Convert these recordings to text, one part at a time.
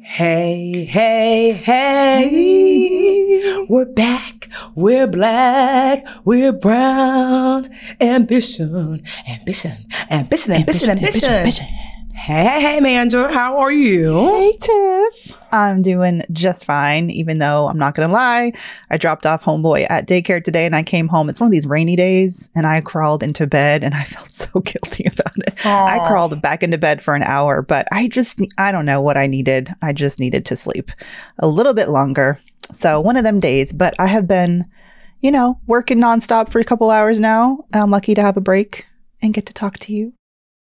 Hey, hey, hey, hey. We're back. We're black. We're brown. Ambition. Ambition. Ambition. Ambition. Ambition. Ambition. Ambition. Hey, hey, hey, Mandra. How are you? Hey, Tiff. I'm doing just fine, even though I'm not going to lie. I dropped off homeboy at daycare today and I came home. It's one of these rainy days and I crawled into bed and I felt so guilty about it. Aww. I crawled back into bed for an hour, but I don't know what I needed. I just needed to sleep a little bit longer. So one of them days, but I have been, working nonstop for a couple hours now. I'm lucky to have a break and get to talk to you.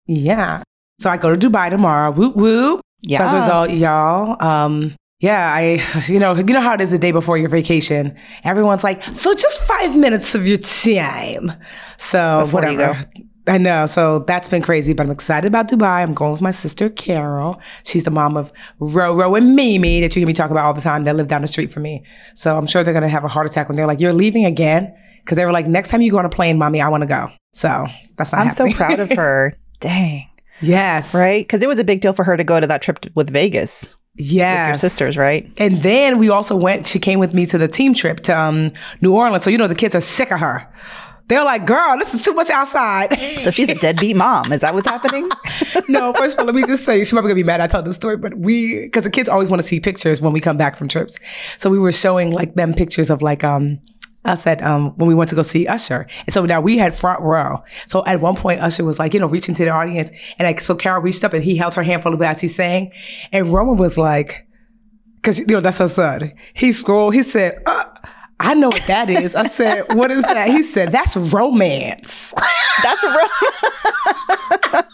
Yeah. So I go to Dubai tomorrow. Whoop, whoop. Yeah. So as a result, y'all, I how it is the day before your vacation. Everyone's like, so just 5 minutes of your time. So before whatever. I know. So that's been crazy, but I'm excited about Dubai. I'm going with my sister, Carol. She's the mom of Roro and Mimi that you hear me talk about all the time. They live down the street from me. So I'm sure they're going to have a heart attack when they're like, you're leaving again? Because they were like, next time you go on a plane, mommy, I want to go. So that's not happening. I'm so proud of her. Dang. Yes. Right? Because it was a big deal for her to go to that trip with Vegas. Yeah. With your sisters, right? And then we also went, she came with me to the team trip to New Orleans. So, the kids are sick of her. They're like, girl, this is too much outside. So she's a deadbeat mom. Is that what's happening? No, first of all, let me just say, she's probably going to be mad I told this story, but because the kids always want to see pictures when we come back from trips. So we were showing like them pictures of like, us at when we went to go see Usher. And so now we had front row. So at one point, Usher was like, reaching to the audience. And like, so Carol reached up and he held her hand for a little bit as he sang. And Roman was like, because, that's her son. He scrolled. He said, I know what that is. I said, what is that? He said, that's romance. That's romance.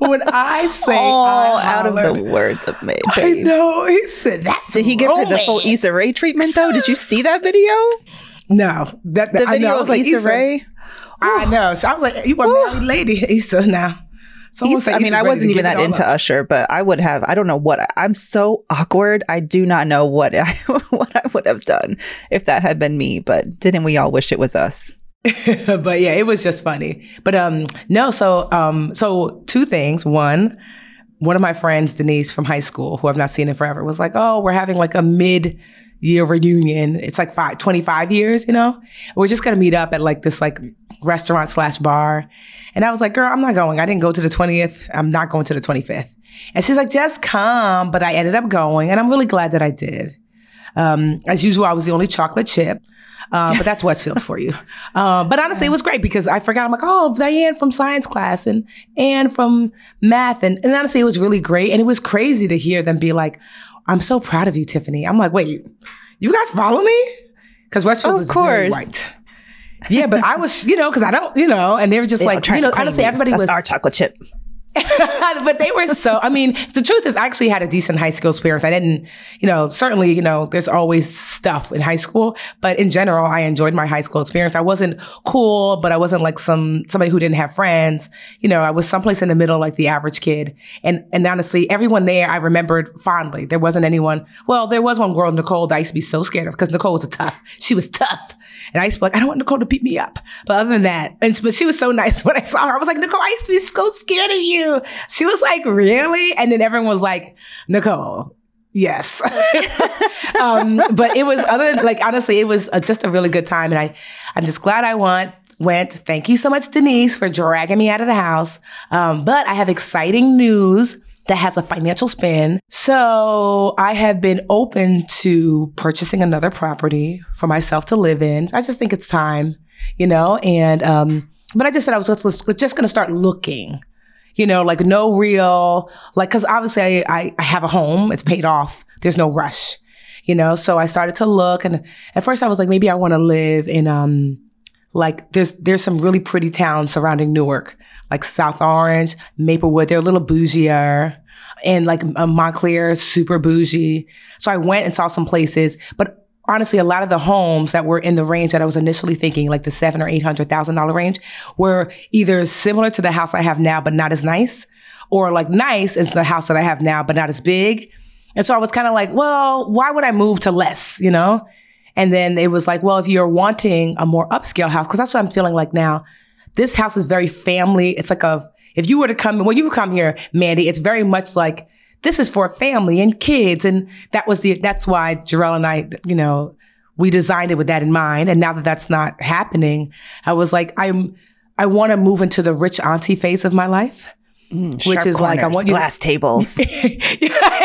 When I say all I out hollered, of the words of me, I know. He said that's did he give her the full Issa Rae treatment though? Did you see that video? No, the video I know. I was like, Issa Rae. I know. So I was like, you a married lady, Issa now. Issa, I mean, I wasn't even that into Usher, but I would have. I don't know what. I'm so awkward. I do not know what I would have done if that had been me. But didn't we all wish it was us? But yeah, it was just funny. But no, so two things. One of my friends, Denise from high school, who I've not seen in forever, was like, "Oh, we're having like a mid-year reunion. It's like 25 years, We're just gonna meet up at like this like restaurant / bar." And I was like, "Girl, I'm not going. I didn't go to the 20th. I'm not going to the 25th." And she's like, "Just come." But I ended up going, and I'm really glad that I did. As usual, I was the only chocolate chip, but that's Westfield for you. But honestly, it was great because I forgot. I'm like, oh, Diane from science class and from math. And honestly, it was really great. And it was crazy to hear them be like, I'm so proud of you, Tiffany. I'm like, wait, you guys follow me? Because Westfield is very white. Yeah, but I was, because I don't, and they were just like, honestly, everybody was. That's our chocolate chip. But they were so, the truth is I actually had a decent high school experience. I didn't, certainly, there's always stuff in high school, but in general, I enjoyed my high school experience. I wasn't cool, but I wasn't like somebody who didn't have friends. I was someplace in the middle, like the average kid. And honestly, everyone there I remembered fondly. There wasn't anyone. Well, there was one girl, Nicole, that I used to be so scared of because Nicole was tough. And I used to be like, I don't want Nicole to beat me up. But other than that, but she was so nice when I saw her. I was like, Nicole, I used to be so scared of you. She was like, really? And then everyone was like, Nicole, yes. But it was honestly, it was just a really good time. And I'm just glad I went. Thank you so much, Denise, for dragging me out of the house. But I have exciting news that has a financial spin. So I have been open to purchasing another property for myself to live in. I just think it's time, and but I just said I was just going to start looking. No real, because obviously I have a home, it's paid off, there's no rush, so I started to look, and at first I was like, maybe I want to live in, there's some really pretty towns surrounding Newark, like South Orange, Maplewood, they're a little bougier, and Montclair, super bougie, so I went and saw some places, but honestly, a lot of the homes that were in the range that I was initially thinking, like the $700,000 or $800,000 range, were either similar to the house I have now, but not as nice, or nice as the house that I have now, but not as big. And so I was kind of like, well, why would I move to less, And then it was like, well, if you're wanting a more upscale house, because that's what I'm feeling like now, this house is very family. It's like if you were to come, when you come here, Mandi, it's very much like, this is for family and kids. And that's why Jarrell and I, we designed it with that in mind. And now that that's not happening, I was like, I want to move into the rich auntie phase of my life. Which is corners, I want you glass tables, vases, right?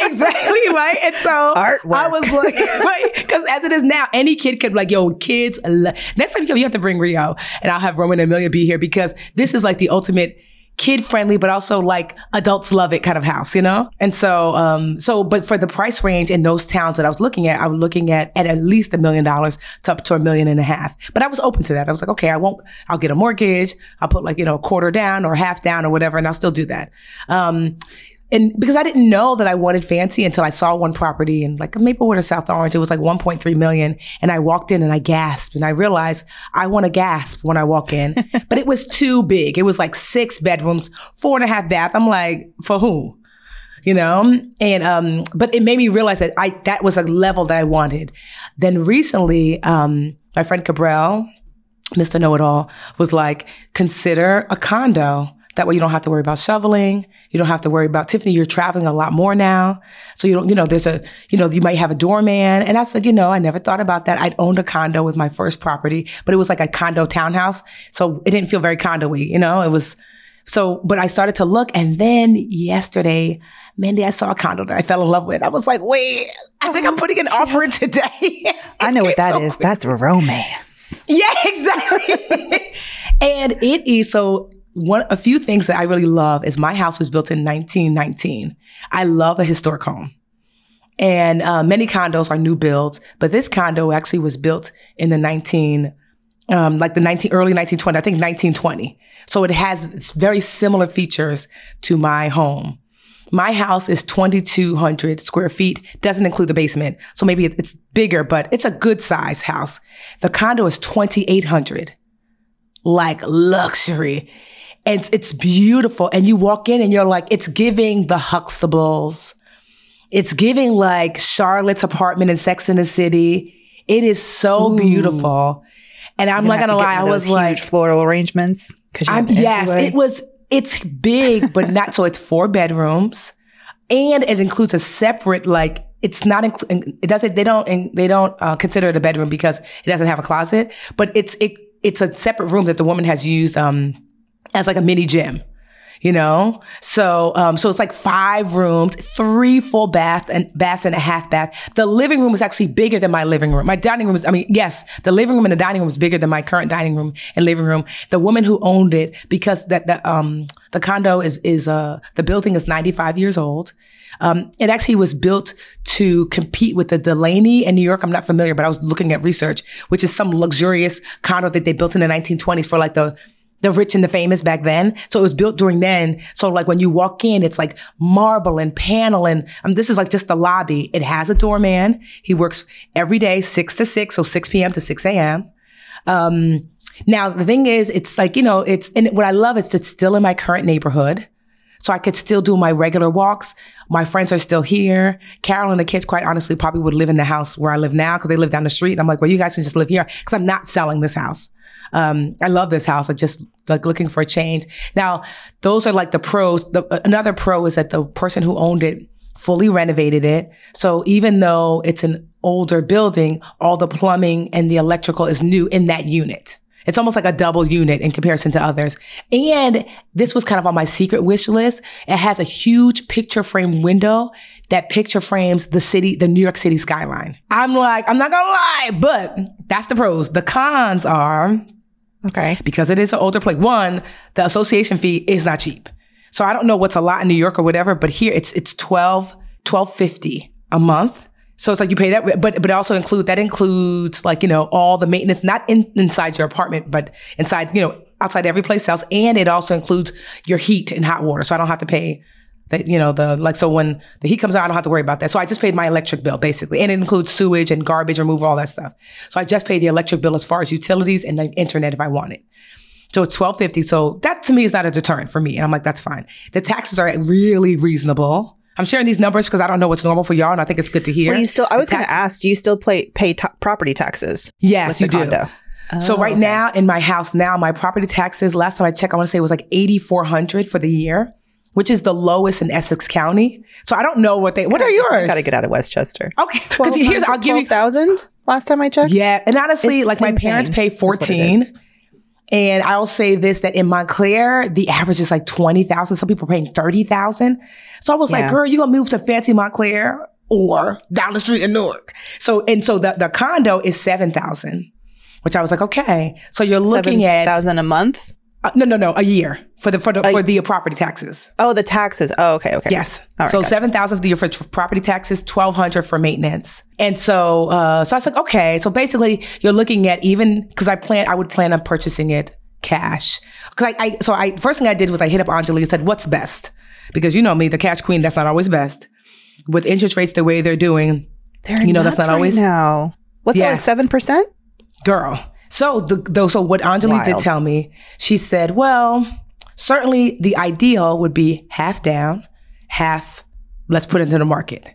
Exactly, right. And so artwork. I was like, right, because as it is now, any kid can be like, yo, kids. Next time you come, you have to bring Rio, and I'll have Roman and Amelia be here because this is like the ultimate kid-friendly, but also adults love it kind of house, And so, but for the price range in those towns that I was looking at, I was looking at least $1 million to up to $1.5 million. But I was open to that. I was like, okay, I'll get a mortgage. I'll put a quarter down or half down or whatever, and I'll still do that. And because I didn't know that I wanted fancy until I saw one property in Maplewood or South Orange. It was $1.3 million. And I walked in and I gasped. And I realized I want to gasp when I walk in. But it was too big. It was 6 bedrooms, 4.5 baths. I'm like, for who? And but it made me realize that that was a level that I wanted. Then recently, my friend Cabral, Mr. Know-It-All, was like, consider a condo. That way you don't have to worry about shoveling. You don't have to worry about, Tiffany, you're traveling a lot more now. So you don't, there's a, you might have a doorman. And I said, I never thought about that. I'd owned a condo with my first property, but it was like a condo townhouse. So it didn't feel very condo-y, it was, so, but I started to look. And then yesterday, Mandi, I saw a condo that I fell in love with. I was like, wait, I think I'm putting an offer in today. I know what that is. Quick. That's romance. Yeah, exactly. And it is so, a few things that I really love is my house was built in 1919. I love a historic home. And many condos are new builds, but this condo actually was built in early 1920, I think 1920. So it has very similar features to my home. My house is 2,200 square feet, doesn't include the basement. So maybe it's bigger, but it's a good size house. The condo is 2,800, luxury. And it's beautiful. And you walk in and you're like, it's giving the Huxtables. It's giving Charlotte's apartment in Sex and the City. It is so beautiful. And I'm not going to lie, I was like. Huge floral arrangements. Yes, it's big, but not. So it's 4 bedrooms. And it includes a separate, they don't consider it a bedroom because it doesn't have a closet. But it's a separate room that the woman has used, as a mini gym, you know? So, so it's like 5 rooms, 3 full baths and baths and a half bath. The living room is actually bigger than my living room. My dining room is, I mean, yes, the living room and the dining room is bigger than my current dining room and living room. The woman who owned it, because the condo is the building is 95 years old. It actually was built to compete with the Delaney in New York. I'm not familiar, but I was looking at research, which is some luxurious condo that they built in the 1920s for like the rich and the famous back then. So it was built during then. So like when you walk in, it's like marble and panel. And this is like just the lobby. It has a doorman. He works every day, 6 to 6. So 6 p.m. to 6 a.m. Now the thing is, it's like, you know, and what I love is it's still in my current neighborhood. So I could still do my regular walks. My friends are still here. Carol and the kids, quite honestly, probably would live in the house where I live now because they live down the street. And I'm like, well, you guys can just live here because I'm not selling this house. I love this house. I'm just like looking for a change. Now, those are like the pros. Another pro is that the person who owned it fully renovated it. So even though it's an older building, all the plumbing and the electrical is new in that unit. It's almost like a double unit in comparison to others. And this was kind of on my secret wish list. It has a huge picture frame window that picture frames the city, the New York City skyline. I'm like, I'm not gonna lie, but that's the pros. The cons are, okay, because it is an older place. One, the association fee is not cheap. So I don't know what's a lot in New York or whatever, but here it's $12.50 a month. So it's like you pay that, but also includes like, you know, all the maintenance, not inside your apartment, but inside, you know, outside every place else. And it also includes your heat and hot water. So I don't have to pay the, you know, so when the heat comes out, I don't have to worry about that. So I just paid my electric bill basically. And it includes sewage and garbage removal, all that stuff. So I just paid the electric bill as far as utilities and the internet if I want it. So it's $12.50. So that to me is not a deterrent for me. And I'm like, that's fine. The taxes are really reasonable. I'm sharing these numbers because I don't know what's normal for y'all, and I think it's good to hear. Well, I was going to ask, do you still pay property taxes? Yes, you do. Oh, so right now in my house now, my property taxes, last time I checked, I want to say it was like $8,400 for the year, which is the lowest in Essex County. So I don't know what are yours? I got to get out of Westchester. Okay. Because here's, I'll give you $12,000 last time I checked. Yeah. And honestly, it's like insane. My parents pay $14,000. And I'll say this, that in Montclair, the average is like $20,000. Some people are paying $30,000. So I was like, girl, you gonna move to fancy Montclair or down the street in Newark. So the condo is $7,000, which I was like, okay. So you're looking at $7,000 a month? No, a year for the property taxes. Oh, the taxes. Oh, okay. Yes. Right, so gotcha. $7,000 a year for property taxes, $1,200 for maintenance. And so I was like, okay. So basically, you're looking at even because I would plan on purchasing it cash. Because I first thing I did was I hit up Anjali and said, what's best? Because you know me, the cash queen. That's not always best. With interest rates the way they're doing, that's not always right now. What's that, like 7%? Girl. So what Anjali Wild. Did tell me, she said, well, certainly the ideal would be half down, half let's put into the market.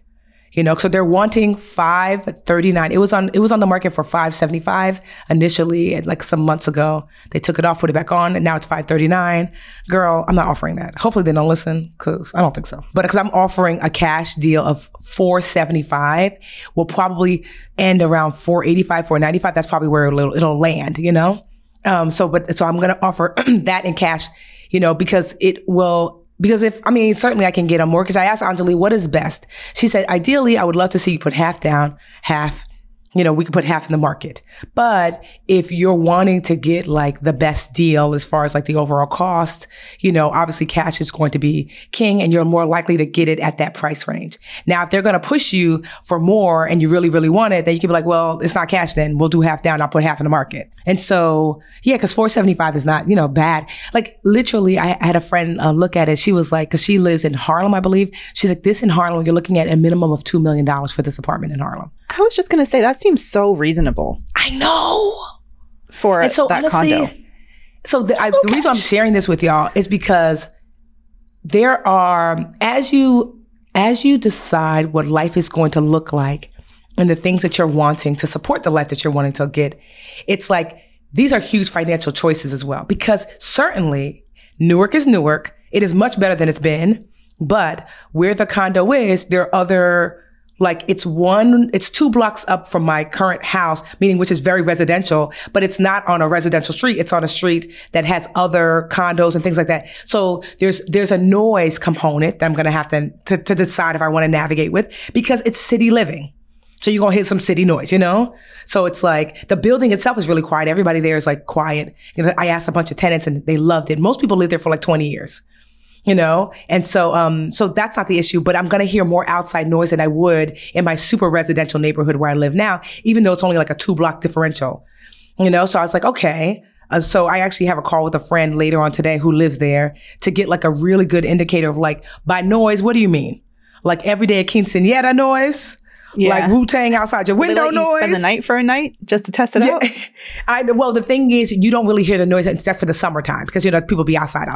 You know, so they're wanting $539. It was on the market for $575 initially, like some months ago. They took it off, put it back on, and now it's $539. Girl, I'm not offering that. Hopefully they don't listen, because I don't think so. But because I'm offering a cash deal of $475, will probably end around $485, $495. That's probably where it'll land. You know, so I'm gonna offer that in cash. You know, because it will. Because certainly I can get a mortgage. I asked Anjali, what is best? She said, ideally, I would love to see you put half down, half, you know, we could put half in the market. But if you're wanting to get like the best deal as far as like the overall cost, you know, obviously cash is going to be king and you're more likely to get it at that price range. Now, if they're going to push you for more and you really, really want it, then you can be like, well, it's not cash then. We'll do half down. I'll put half in the market. And so, yeah, because $475 is not, you know, bad. Like literally, I had a friend look at it. She was like, because she lives in Harlem, I believe. She's like, this in Harlem, you're looking at a minimum of $2 million for this apartment in Harlem. I was just going to say, that seems so reasonable. I know. For so, that honestly, condo. So the reason I'm sharing this with y'all is because there are, as you decide what life is going to look like and the things that you're wanting to support the life that you're wanting to get, it's like, these are huge financial choices as well. Because certainly Newark is Newark. It is much better than it's been. But where the condo is, there are other Like it's 2 blocks up from my current house, meaning which is very residential, but it's not on a residential street. It's on a street that has other condos and things like that. So there's a noise component that I'm going to have to decide if I want to navigate with, because it's city living. So you're going to hear some city noise, you know? So it's like the building itself is really quiet. Everybody there is like quiet. You know, I asked a bunch of tenants and they loved it. Most people lived there for like 20 years. You know, and so that's not the issue, but I'm going to hear more outside noise than I would in my super residential neighborhood where I live now, even though it's only like a 2-block differential, you know? So I was like, okay. So I actually have a call with a friend later on today who lives there to get like a really good indicator of like, by noise, what do you mean? Like everyday quinceañera noise? Yeah. Like Wu-Tang outside your window noise. You spend the night for a night just to test it out? Well, the thing is, you don't really hear the noise except for the summertime because, you know, people be outside.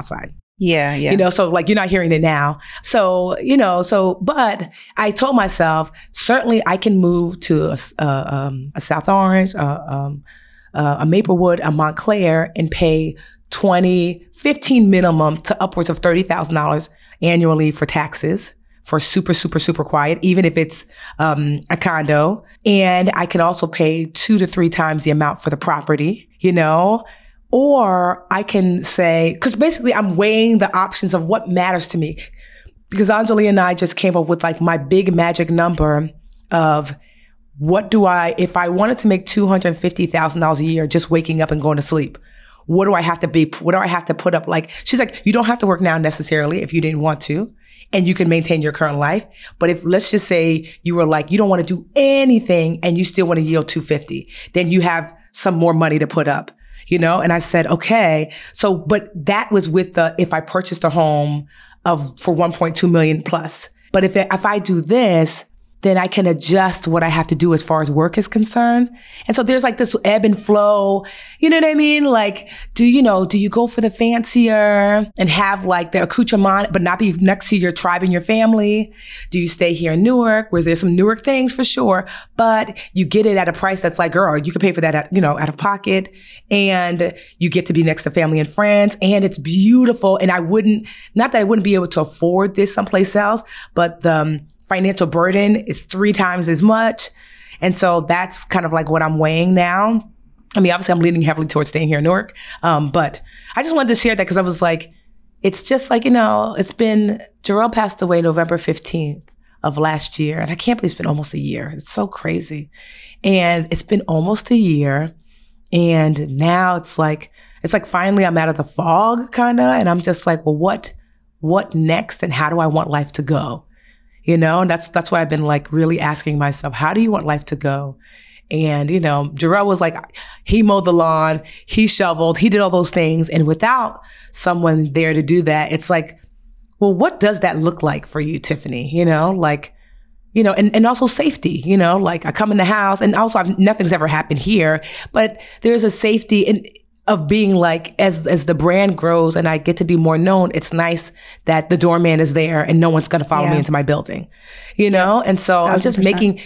Yeah. You know, so like you're not hearing it now. So, you know, but I told myself, certainly I can move to a South Orange, a Maplewood, a Montclair and pay $15 minimum to upwards of $30,000 annually for taxes. For super, super, super quiet, even if it's a condo. And I can also pay 2 to 3 times the amount for the property, you know? Or I can say, because basically I'm weighing the options of what matters to me. Because Anjali and I just came up with like my big magic number of if I wanted to make $250,000 a year just waking up and going to sleep, what do I have to put up? Like, she's like, you don't have to work now necessarily if you didn't want to. And you can maintain your current life. But if, let's just say you were like, you don't want to do anything and you still want to yield $250, then you have some more money to put up, you know? And I said, okay. So, but that was with if I purchased a home for 1.2 million plus. But if I do this, then I can adjust what I have to do as far as work is concerned. And so there's like this ebb and flow. You know what I mean? Like, do you go for the fancier and have like the accoutrement, but not be next to your tribe and your family? Do you stay here in Newark where there's some Newark things for sure, but you get it at a price that's like, girl, you can pay for that, out of pocket, and you get to be next to family and friends, and it's beautiful. And not that I wouldn't be able to afford this someplace else, but financial burden is 3 times as much. And so that's kind of like what I'm weighing now. I mean, obviously I'm leaning heavily towards staying here in Newark. But I just wanted to share that because I was like, it's just like, Jarrell passed away November 15th of last year. And I can't believe it's been almost a year. It's so crazy. And it's been almost a year. And now it's like finally I'm out of the fog kind of. And I'm just like, well, what next? And how do I want life to go? You know, and that's why I've been like really asking myself, how do you want life to go? And, Jarrell was like, he mowed the lawn, he shoveled, he did all those things. And without someone there to do that, it's like, well, what does that look like for you, Tiffany? And also safety, like I come in the house and also nothing's ever happened here, but there's a safety of being like, as the brand grows and I get to be more known, it's nice that the doorman is there and no one's gonna follow me into my building, And so 1,000%. I'm just making,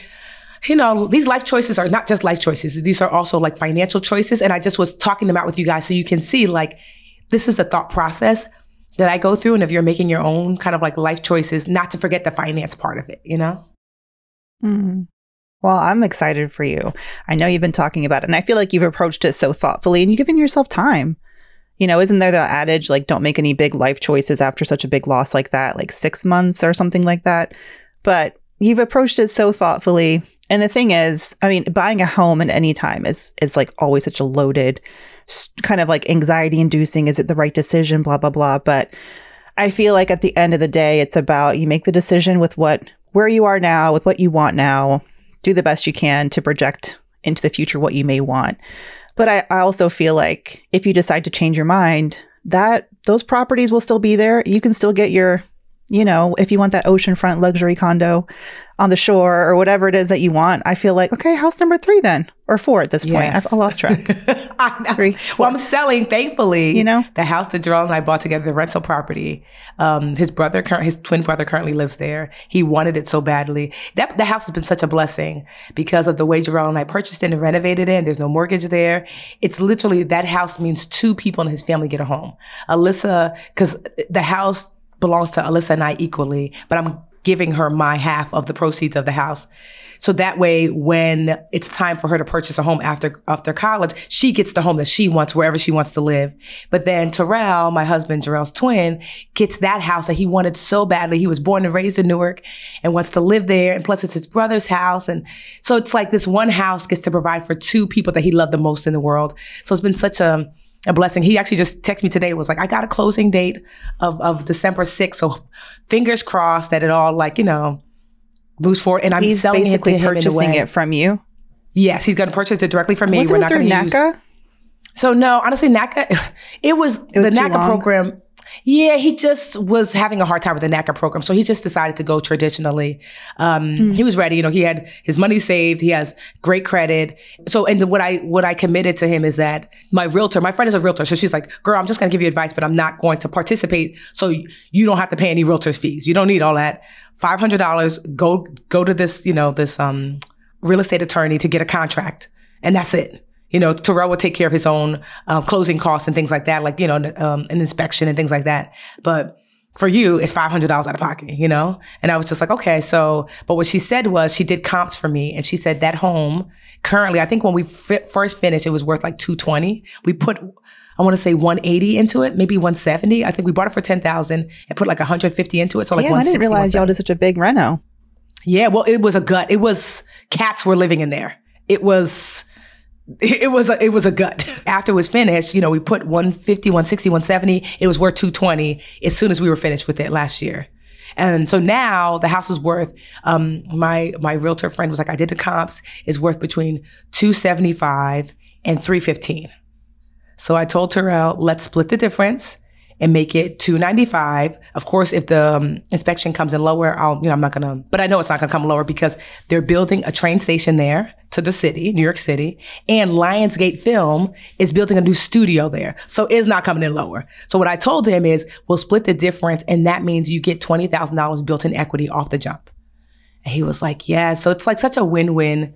these life choices are not just life choices. These are also like financial choices. And I just was talking them out with you guys so you can see like, this is the thought process that I go through. And if you're making your own kind of like life choices, not to forget the finance part of it, Mm. Well, I'm excited for you. I know you've been talking about it, and I feel like you've approached it so thoughtfully, and you've given yourself time. Isn't there the adage, like, don't make any big life choices after such a big loss like that, like 6 months or something like that? But you've approached it so thoughtfully. And the thing is, I mean, buying a home at any time is like always such a loaded, kind of like anxiety-inducing, is it the right decision, blah, blah, blah. But I feel like at the end of the day, it's about you make the decision with where you are now, with what you want now. Do the best you can to project into the future what you may want. But I also feel like if you decide to change your mind, that those properties will still be there. You can still get your, if you want that oceanfront luxury condo on the shore or whatever it is that you want. I feel like, okay, house number 3 then, or 4 at this point. I lost track. I know. 3, 4. Well, I'm selling, thankfully, the house that Jarrell and I bought together, the rental property. His twin brother currently lives there. He wanted it so badly. The house has been such a blessing because of the way Jarrell and I purchased it and renovated it, and there's no mortgage there. It's literally, that house means 2 people in his family get a home. Alyssa, because the house belongs to Alyssa and I equally, but I'm giving her my half of the proceeds of the house. So that way, when it's time for her to purchase a home after college, she gets the home that she wants, wherever she wants to live. But then Terrell, my husband, Jarrell's twin, gets that house that he wanted so badly. He was born and raised in Newark and wants to live there. And plus it's his brother's house. And so it's like this one house gets to provide for two people that he loved the most in the world. So it's been such a blessing. He actually just texted me today, was like, I got a closing date of December 6th. So fingers crossed that it all, like, you know, moves forward. And I'm he's selling it to him purchasing it from you? Yes, he's going to purchase it directly from me. Wasn't We're not going to use NACA? So no, honestly, NACA, it was the NACA program. Yeah, he just was having a hard time with the NACA program. So he just decided to go traditionally. He was ready. You know, he had his money saved. He has great credit. So, and what I committed to him is that my realtor, my friend is a realtor. So she's like, girl, I'm just going to give you advice, but I'm not going to participate. So you don't have to pay any realtor's fees. You don't need all that. $500, go to this, you know, this real estate attorney to get a contract. And that's it. You know, Terrell will take care of his own closing costs and things like that, like, you know, an inspection and things like that. But for you, it's $500 out of pocket, you know? And I was just like, okay, so, but what she said was she did comps for me. And she said that home currently, I think when we first finished, it was worth like $220. We put, I want to say $180 into it, maybe $170. I think we bought it for $10,000 and put like $150 into it. So like $160. I didn't realize y'all did such a big reno. Yeah, well, it was a gut. It was, cats were living in there. It was a gut. After it was finished, you know, we put $150, $160, $170. It was worth $220 as soon as we were finished with it last year. And so now the house is worth, my realtor friend was like, I did the comps, it's worth between $275 and $315. So I told Terrell, let's split the difference and make it $295. Of course, if the inspection comes in lower, but I know it's not gonna come lower because they're building a train station there to the city, New York City, and Lionsgate Film is building a new studio there. So it's not coming in lower. So what I told him is we'll split the difference and that means you get $20,000 built in equity off the jump. And he was like, yeah, so it's like such a win-win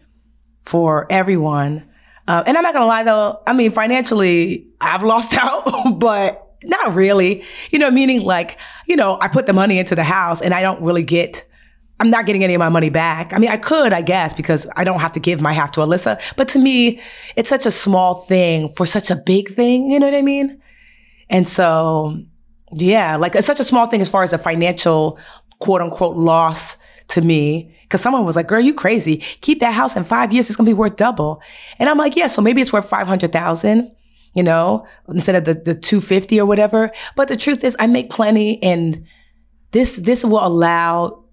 for everyone. And I'm not gonna lie though, I mean, financially, I've lost out, but not really, you know, meaning like, you know, I put the money into the house and I don't really get, I'm not getting any of my money back. I mean, I could, I guess, because I don't have to give my half to Alyssa. But to me, it's such a small thing for such a big thing. You know what I mean? And so, yeah, like it's such a small thing as far as the financial, quote unquote, loss to me. Because someone was like, girl, you crazy. Keep that house in 5 years. It's going to be worth double. And I'm like, yeah, so maybe it's worth $500,000. You know, instead of the $250 or whatever. But the truth is I make plenty and this will allow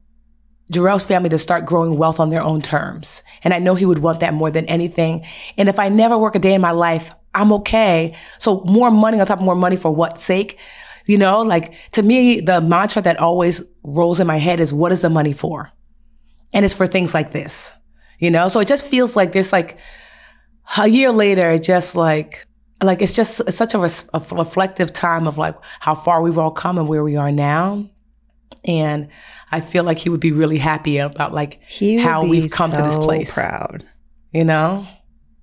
Jarrell's family to start growing wealth on their own terms. And I know he would want that more than anything. And if I never work a day in my life, I'm okay. So more money on top of more money for what sake? You know, like to me, the mantra that always rolls in my head is what is the money for? And it's for things like this, you know? So it just feels like there's like a year later, just like it's just it's such a reflective time of like how far we've all come and where we are now. And I feel like he would be really happy about like how we've come to this place. He would be so proud. You know?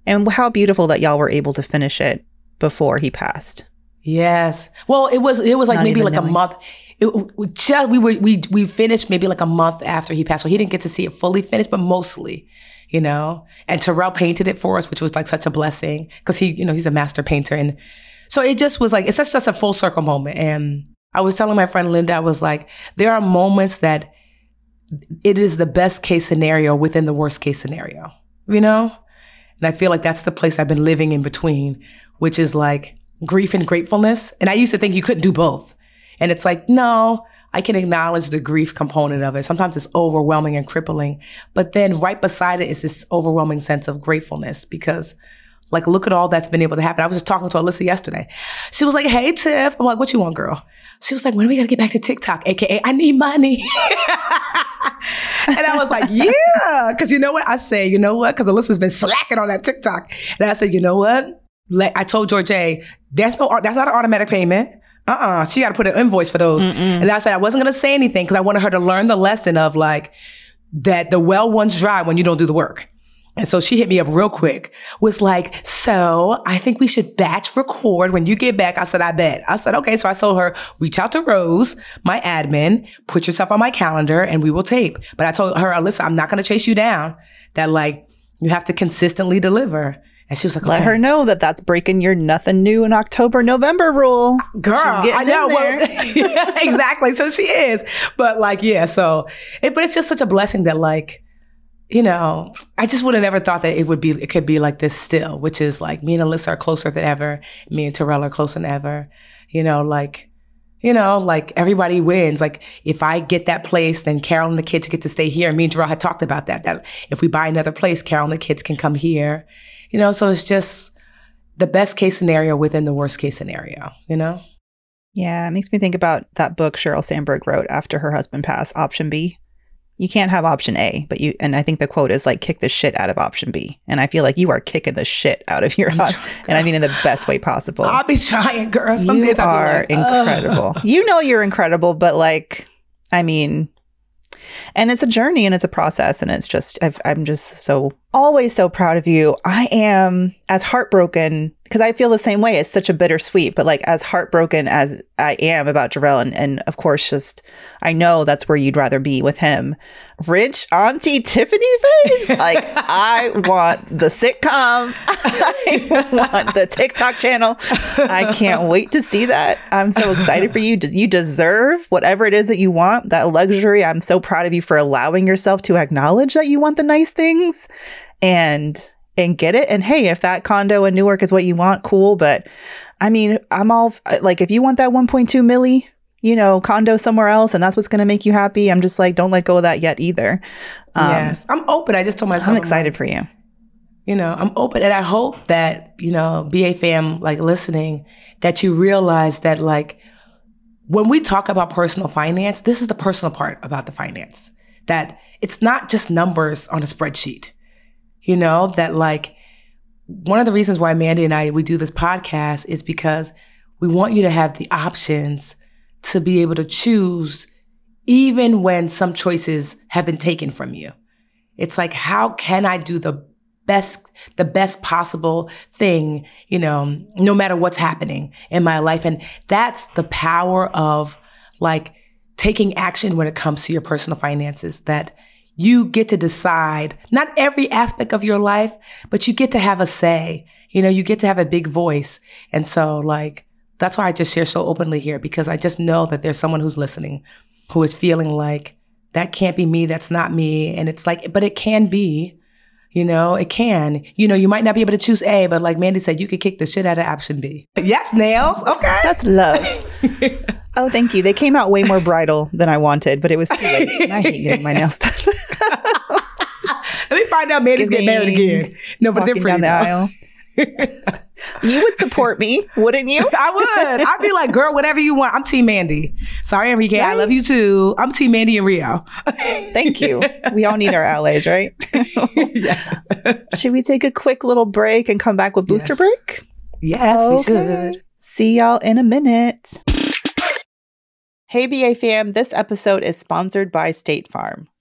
And how beautiful that y'all were able to finish it before he passed. Yes. Well, it was like maybe like a month. We finished maybe like a month after he passed. So he didn't get to see it fully finished, but mostly. You know, and Terrell painted it for us, which was like such a blessing because he, you know, he's a master painter. And so it just was like, it's just a full circle moment. And I was telling my friend Linda, I was like, there are moments that it is the best case scenario within the worst case scenario, you know? And I feel like that's the place I've been living in between, which is like grief and gratefulness. And I used to think you couldn't do both. And it's like, no, I can acknowledge the grief component of it. Sometimes it's overwhelming and crippling, but then right beside it is this overwhelming sense of gratefulness because like, look at all that's been able to happen. I was just talking to Alyssa yesterday. She was like, hey, Tiff. I'm like, what you want, girl? She was like, when are we going to get back to TikTok? AKA, I need money. And I was like, yeah. Cause you know what? I say, you know what? Cause Alyssa's been slacking on that TikTok. And I said, you know what? I told George A, that's not an automatic payment. She got to put an invoice for those. Mm-mm. And I said, I wasn't going to say anything because I wanted her to learn the lesson of like that the well runs dry when you don't do the work. And so she hit me up real quick, was like, so I think we should batch record when you get back. I said, I bet. I said, okay. So I told her, reach out to Rose, my admin, put yourself on my calendar and we will tape. But I told her, Alyssa, I'm not going to chase you down, that like you have to consistently deliver. And she was like, okay. Let her know that that's breaking your nothing new in October, November rule. Girl, I know. Well, yeah, exactly. So she is. But like, yeah, so, but it's just such a blessing that like, you know, I just would have never thought that it could be like this still, which is like me and Alyssa are closer than ever. Me and Terrell are closer than ever. You know, like everybody wins. Like if I get that place, then Carol and the kids get to stay here. And me and Jarrell had talked about that if we buy another place, Carol and the kids can come here. You know, so it's just the best case scenario within the worst case scenario, you know? Yeah, it makes me think about that book Sheryl Sandberg wrote after her husband passed, Option B. You can't have option A, but and I think the quote is like, kick the shit out of option B. And I feel like you are kicking the shit out of your option. And I mean, in the best way possible. I'll be trying, girl. Some days I'll be like, incredible. You know, you're incredible, but like, I mean, and it's a journey and it's a process. And it's just, I'm just always so proud of you. I am as heartbroken because I feel the same way. It's such a bittersweet, but like as heartbroken as I am about Jarrell and of course, just I know that's where you'd rather be with him. Rich Auntie Tiffany face? Like I want the sitcom. I want the TikTok channel. I can't wait to see that. I'm so excited for you. You deserve whatever it is that you want, that luxury. I'm so proud of you for allowing yourself to acknowledge that you want the nice things and get it. And hey, if that condo in Newark is what you want, cool. But I mean, I'm all like, if you want that 1.2 milli, you know, condo somewhere else and that's what's going to make you happy. I'm just like, don't let go of that yet either. Yes, I'm open. I just told myself. I'm excited for you. You know, I'm open. And I hope that, you know, BA fam, like listening, that you realize that like when we talk about personal finance, this is the personal part about the finance, that it's not just numbers on a spreadsheet. You know, that like one of the reasons why Mandi and I, we do this podcast is because we want you to have the options to be able to choose even when some choices have been taken from you. It's like, how can I do the best possible thing, you know, no matter what's happening in my life? And that's the power of like taking action when it comes to your personal finances, that you get to decide, not every aspect of your life, but you get to have a say. You know, you get to have a big voice. And so like, that's why I just share so openly here, because I just know that there's someone who's listening who is feeling like, that can't be me, that's not me. And it's like, but it can be, you know, it can. You know, you might not be able to choose A, but like Mandi said, you could kick the shit out of option B. Yes, nails, okay. That's love. Oh, thank you. They came out way more bridal than I wanted, but it was too late. And I hate getting my nails done. Let me find out Mandy's getting married again. No, but they're down the aisle. You would support me, wouldn't you? I would. I'd be like, girl, whatever you want. I'm Team Mandi. Sorry, Enrique. Right? I love you too. I'm Team Mandi and Rio. Thank you. We all need our allies, right? Yeah. Should we take a quick little break and come back with Booster Break? Yes, okay. We should. See y'all in a minute. Hey, BA fam, this episode is sponsored by State Farm.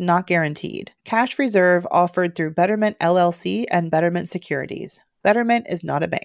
not guaranteed. Cash reserve offered through Betterment LLC and Betterment Securities. Betterment is not a bank.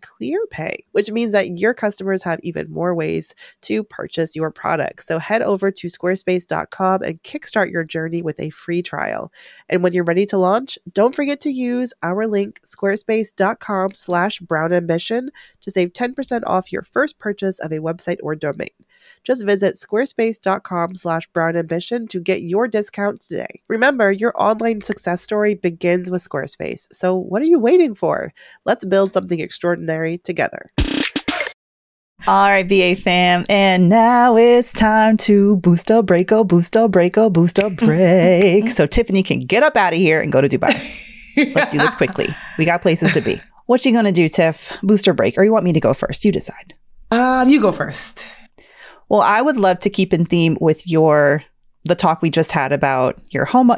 Clearpay, which means that your customers have even more ways to purchase your products. So head over to squarespace.com and kickstart your journey with a free trial. And when you're ready to launch, don't forget to use our link squarespace.com/brownambition to save 10% off your first purchase of a website or domain. Just visit squarespace.com/brownambition to get your discount today. Remember, your online success story begins with Squarespace. So what are you waiting for? Let's build something extraordinary together. All right, BA Fam. And now it's time to boost a break. So Tiffany can get up out of here and go to Dubai. Let's do this quickly. We got places to be. What you going to do, Tiff? Boost or break? Or you want me to go first? You decide. You go first. Well, I would love to keep in theme with the talk we just had about your home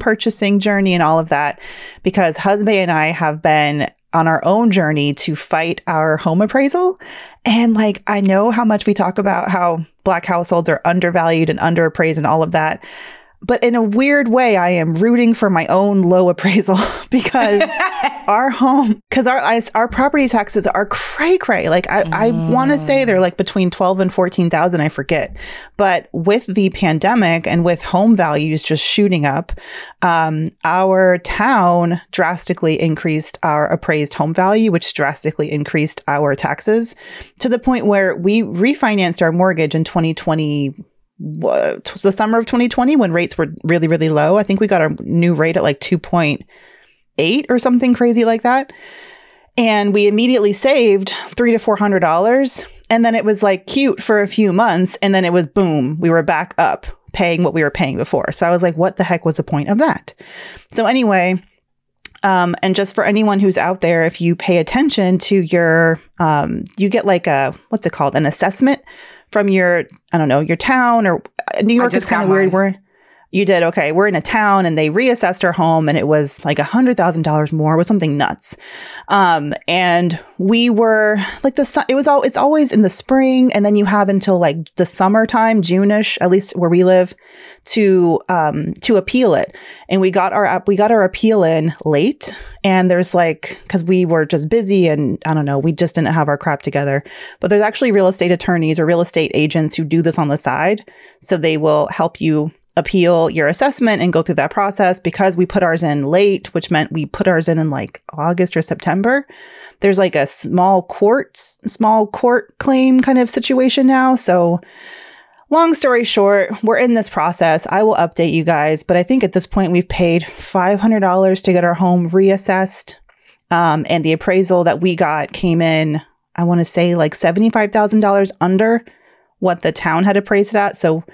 purchasing journey and all of that, because husband and I have been on our own journey to fight our home appraisal. And like, I know how much we talk about how Black households are undervalued and underappraised and all of that. But in a weird way, I am rooting for my own low appraisal because our property taxes are cray-cray. Like I want to say they're like between 12 and 14,000. I forget. But with the pandemic and with home values just shooting up, our town drastically increased our appraised home value, which drastically increased our taxes to the point where we refinanced our mortgage in 2020. The summer of 2020 when rates were really, really low. I think we got our new rate at like 2.8 or something crazy like that. And we immediately saved $300 to $400. And then it was like cute for a few months. And then it was boom, we were back up paying what we were paying before. So I was like, what the heck was the point of that? So anyway, and just for anyone who's out there, if you pay attention to your, you get like a, what's it called? An assessment from your, I don't know, your town or New York is kind of weird. You did. Okay. We're in a town and they reassessed our home and it was like $100,000 more. It was something nuts. And we were like it's always in the spring. And then you have until like the summertime, June-ish, at least where we live, to appeal it. And we got our appeal in late. And there's like, cause we were just busy and I don't know, we just didn't have our crap together, but there's actually real estate attorneys or real estate agents who do this on the side. So they will help you appeal your assessment and go through that process. Because we put ours in late, which meant we put ours in like August or September. There's like a small court claim kind of situation now. So long story short, we're in this process. I will update you guys, but I think at this point we've paid $500 to get our home reassessed. And the appraisal that we got came in, I want to say like $75,000 under what the town had appraised it at. So,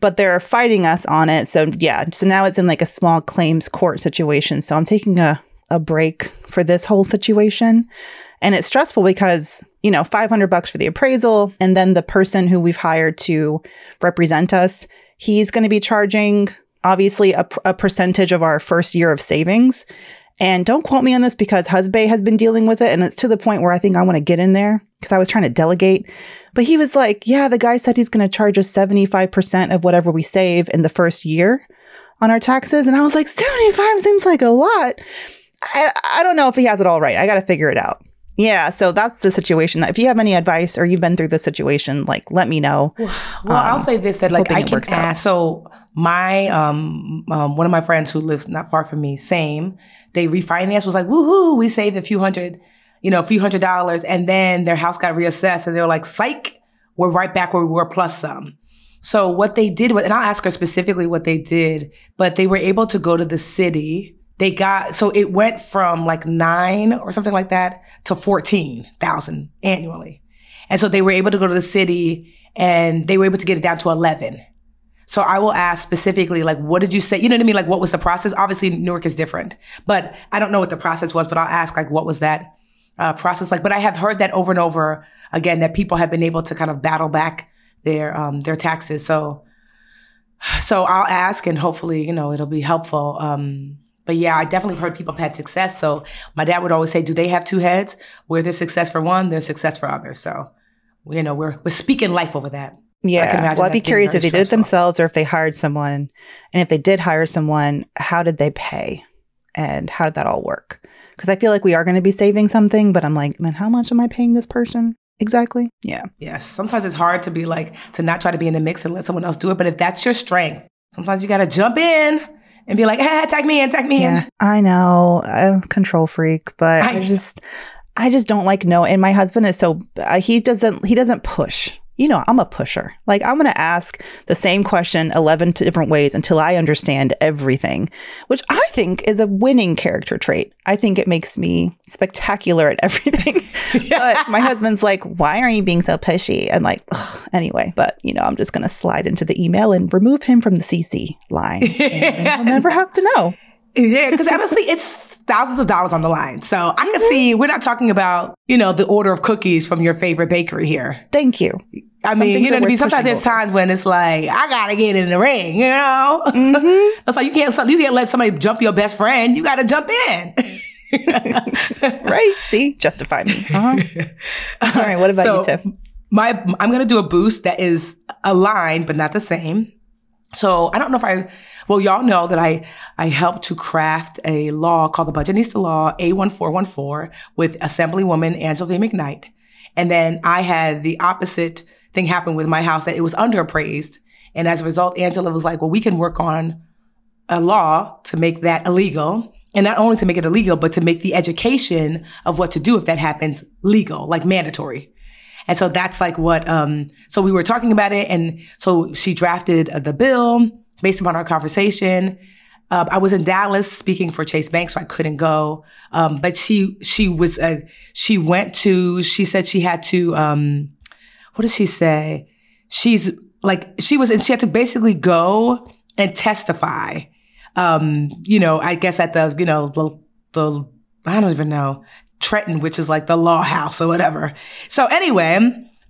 but they're fighting us on it. So yeah, so now it's in like a small claims court situation. So I'm taking a break for this whole situation. And it's stressful because, you know, $500 for the appraisal. And then the person who we've hired to represent us, he's going to be charging obviously a percentage of our first year of savings. And don't quote me on this because Husbay has been dealing with it. And it's to the point where I think I want to get in there because I was trying to delegate. But he was like, yeah, the guy said he's going to charge us 75% of whatever we save in the first year on our taxes. And I was like, 75 seems like a lot. I don't know if he has it all right. I got to figure it out. Yeah. So that's the situation. If you have any advice or you've been through this situation, like, let me know. Well, I'll say this, that like I can ask. So my one of my friends who lives not far from me, same, they refinanced, was like, woohoo, we saved a few hundred dollars, and then their house got reassessed, and they were like, psych, we're right back where we were plus some. So what they did was, and I'll ask her specifically what they did, but they were able to go to the city. They got, so it went from like 9 or something like that to 14,000 annually. And so they were able to go to the city and they were able to get it down to 11. So I will ask specifically, like, what did you say? You know what I mean? Like, what was the process? Obviously, Newark is different, but I don't know what the process was, but I'll ask, like, what was that process like? But I have heard that over and over again, that people have been able to kind of battle back their taxes. So I'll ask, and hopefully, you know, it'll be helpful. But yeah, I definitely heard people have had success. So my dad would always say, do they have two heads? Where there's success for one, there's success for others. So, you know, we're speaking life over that. Yeah. Well, I'd be curious if they did it themselves or if they hired someone. And if they did hire someone, how did they pay? And how did that all work? Because I feel like we are going to be saving something, but I'm like, man, how much am I paying this person? Exactly. Yeah. Yes. Sometimes it's hard to be like, to not try to be in the mix and let someone else do it. But if that's your strength, sometimes you got to jump in and be like, tag me in. I know. I'm a control freak, but I just don't like no. And my husband is so, he doesn't push. You know, I'm a pusher. Like, I'm going to ask the same question 11 different ways until I understand everything, which I think is a winning character trait. I think it makes me spectacular at everything. But my husband's like, why are you being so pushy? And like, ugh, anyway, but, you know, I'm just going to slide into the email and remove him from the CC line. And I'll never have to know. Yeah, because honestly, it's thousands of dollars on the line. So I can see we're not talking about, you know, the order of cookies from your favorite bakery here. Thank you. I mean, you know what I mean? Sometimes there's times when it's like, I got to get in the ring, you know? Mm-hmm. It's like, you can't let somebody jump your best friend. You got to jump in. Right. See, justify me. Uh-huh. All right. What about you, Tiff? I'm going to do a boost that is aligned, but not the same. So I don't know if well, y'all know that I helped to craft a law called the Budgetnista Law, A1414, with Assemblywoman Anjali McKnight. And then I had the opposite thing happen with my house, that it was underappraised. And as a result, Anjali was like, well, we can work on a law to make that illegal. And not only to make it illegal, but to make the education of what to do if that happens legal, like mandatory. And so that's like what, so we were talking about it. And so she drafted the bill based upon our conversation. I was in Dallas speaking for Chase Bank, so I couldn't go. But she said she had to, what did she say? She had to basically go and testify. You know, I guess at the, you know, the I don't even know. Trenton, which is like the law house or whatever. So anyway,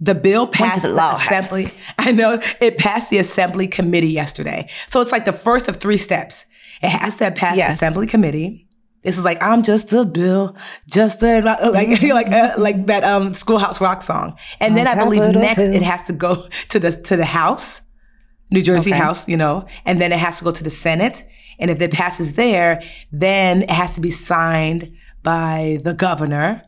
the bill passed the assembly. House. I know it passed the assembly committee yesterday. So it's like the first of three steps. It has to pass the assembly committee. This is like, I'm just a bill, just a, like, mm-hmm. like that Schoolhouse Rock song. And then I believe next it has to go to the House, New Jersey House, you know, and then it has to go to the Senate. And if it passes there, then it has to be signed by the governor.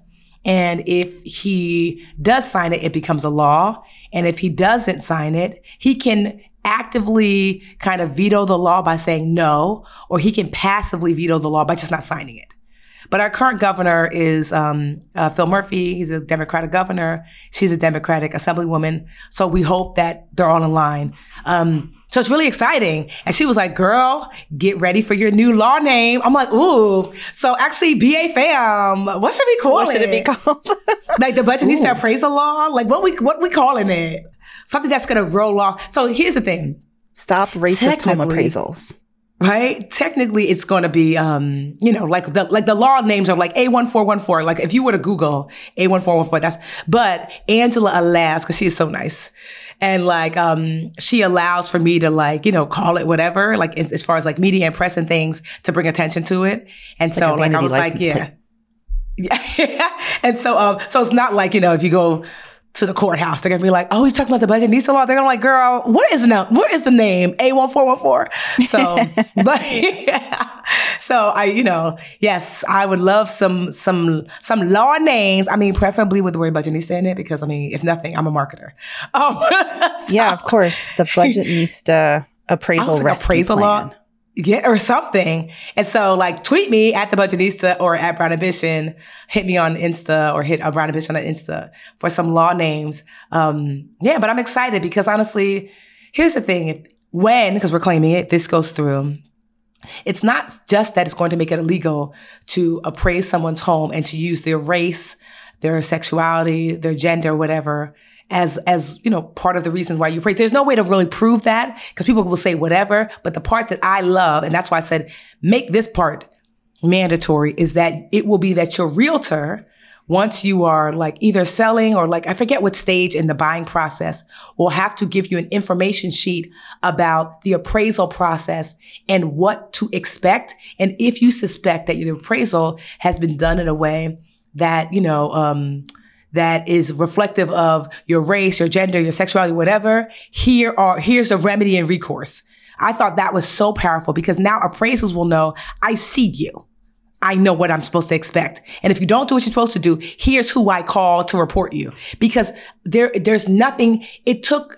And if he does sign it, it becomes a law. And if he doesn't sign it, he can actively kind of veto the law by saying no, or he can passively veto the law by just not signing it. But our current governor is Phil Murphy. He's a Democratic governor. She's a Democratic assemblywoman. So we hope that they're all in line. So it's really exciting. And she was like, girl, get ready for your new law name. I'm like, ooh. So actually, BA Fam, what should we call it? What should it be called? Like the Budgetnista appraisal law? Like what we calling it? Something that's going to roll off. So here's the thing. Stop racist home appraisals. Right? Technically, it's going to be, you know, like the law names are like A1414. Like if you were to Google A1414, but Anjali allows, because she is so nice. And like, she allows for me to like, you know, call it whatever, like as far as like media and press and things to bring attention to it. And it's so like I was like, yeah. And so, so it's not like, you know, if you go to the courthouse, they're going to be like, oh, you're talking about the Budgetnista Law. They're going to like, girl, what is the name? A1414. So, but yeah. So I, you know, yes, I would love some law names. I mean, preferably with the word Budgetnista in it, because I mean, if nothing, I'm a marketer. Yeah, of course. The Budgetnista appraisal plan. Yeah, or something. And so, like, tweet me at the Budgetnista or at Brown Ambition. Hit me on Insta or hit Brown Ambition on Insta for some law names. Yeah, but I'm excited because honestly, here's the thing. Because we're claiming it, this goes through. It's not just that it's going to make it illegal to appraise someone's home and to use their race, their sexuality, their gender, whatever, as you know, part of the reason why you pray. There's no way to really prove that because people will say whatever. But the part that I love, and that's why I said make this part mandatory, is that it will be that your realtor, once you are like either selling or like, I forget what stage in the buying process, will have to give you an information sheet about the appraisal process and what to expect. And if you suspect that your appraisal has been done in a way that, you know, that is reflective of your race, your gender, your sexuality, whatever, here's a remedy and recourse. I thought that was so powerful because now appraisals will know, I see you. I know what I'm supposed to expect. And if you don't do what you're supposed to do, here's who I call to report you. Because there's nothing, it took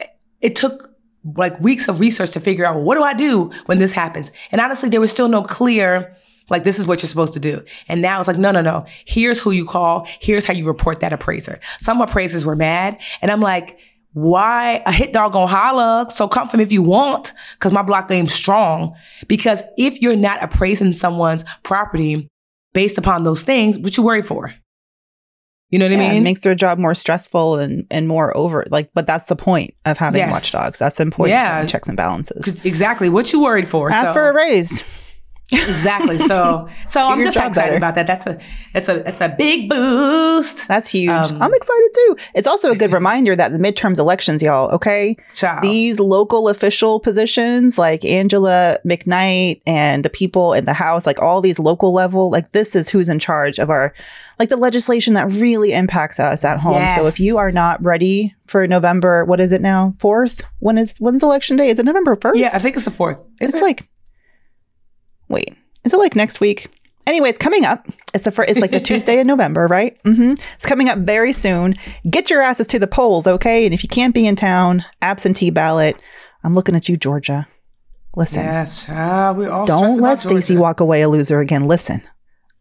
like weeks of research to figure out, well, what do I do when this happens? And honestly, there was still no clear, like, this is what you're supposed to do. And now it's like, no. Here's who you call. Here's how you report that appraiser. Some appraisers were mad. And I'm like, why? A hit dog gonna holla. So come from if you want, because my block game's strong. Because if you're not appraising someone's property based upon those things, what you worry for? You know what I mean? It makes their job more stressful and more over. Like, but that's the point of having watchdogs. That's important. Yeah. Checks and balances. Exactly. What you worried for? Ask for a raise. Exactly. So I'm just excited about that. That's a big boost. That's huge. I'm excited too. It's also a good reminder that the midterms elections, y'all, okay? Child. These local official positions like Angela McKnight and the people in the House, like all these local level, like this is who's in charge of our, like the legislation that really impacts us at home. Yes. So if you are not ready for November, what is it now? 4th? When's election day? Is it November 1st? Yeah, I think it's the 4th. Wait, is it like next week? Anyway, it's coming up. It's like the Tuesday in November, right? Mm-hmm. It's coming up very soon. Get your asses to the polls, okay? And if you can't be in town, absentee ballot. I'm looking at you, Georgia. Listen. Yes, we all don't let Stacey walk away a loser again. Listen,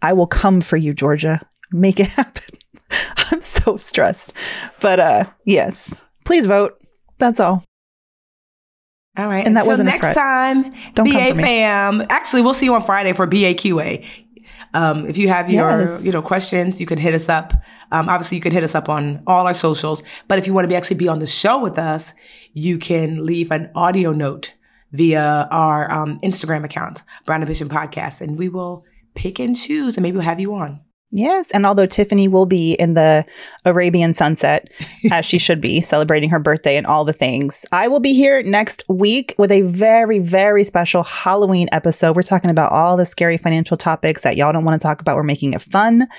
I will come for you, Georgia. Make it happen. I'm so stressed. But yes, please vote. That's all. All right. And until next time, BA Fam. Actually, we'll see you on Friday for BAQA. If you have your questions, you can hit us up. Obviously, you can hit us up on all our socials. But if you want to be on the show with us, you can leave an audio note via our Instagram account, Brown Ambition Podcast, and we will pick and choose, and maybe we'll have you on. Yes. And although Tiffany will be in the Arabian sunset, as she should be, celebrating her birthday and all the things, I will be here next week with a very, very special Halloween episode. We're talking about all the scary financial topics that y'all don't want to talk about. We're making it fun.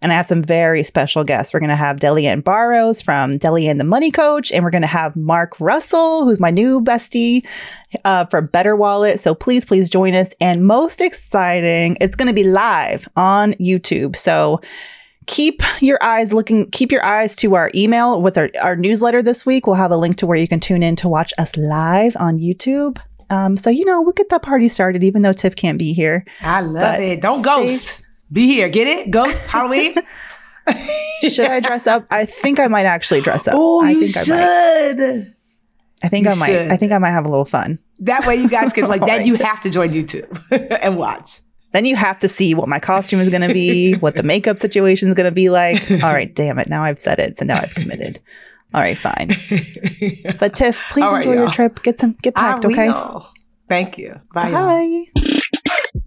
And I have some very special guests. We're going to have Dyalan Barros from Dyalan the Money Coach. And we're going to have Mark Russell, who's my new bestie for Better Wallet. So please join us. And most exciting, it's going to be live on YouTube. So keep your eyes to our email with our newsletter this week. We'll have a link to where you can tune in to watch us live on YouTube. So, we'll get that party started, even though Tiff can't be here. I love it. Don't ghost. Be here. Get it? Ghost Halloween? Should I dress up? I think I might actually dress up. Oh, you should. I think I might have a little fun. That way you guys can, like, then you have to join YouTube and watch. Then you have to see what my costume is going to be, what the makeup situation is going to be like. All right, damn it. Now I've said it. So now I've committed. All right, fine. But Tiff, please enjoy your trip. Get packed, okay? Thank you. Bye. Bye.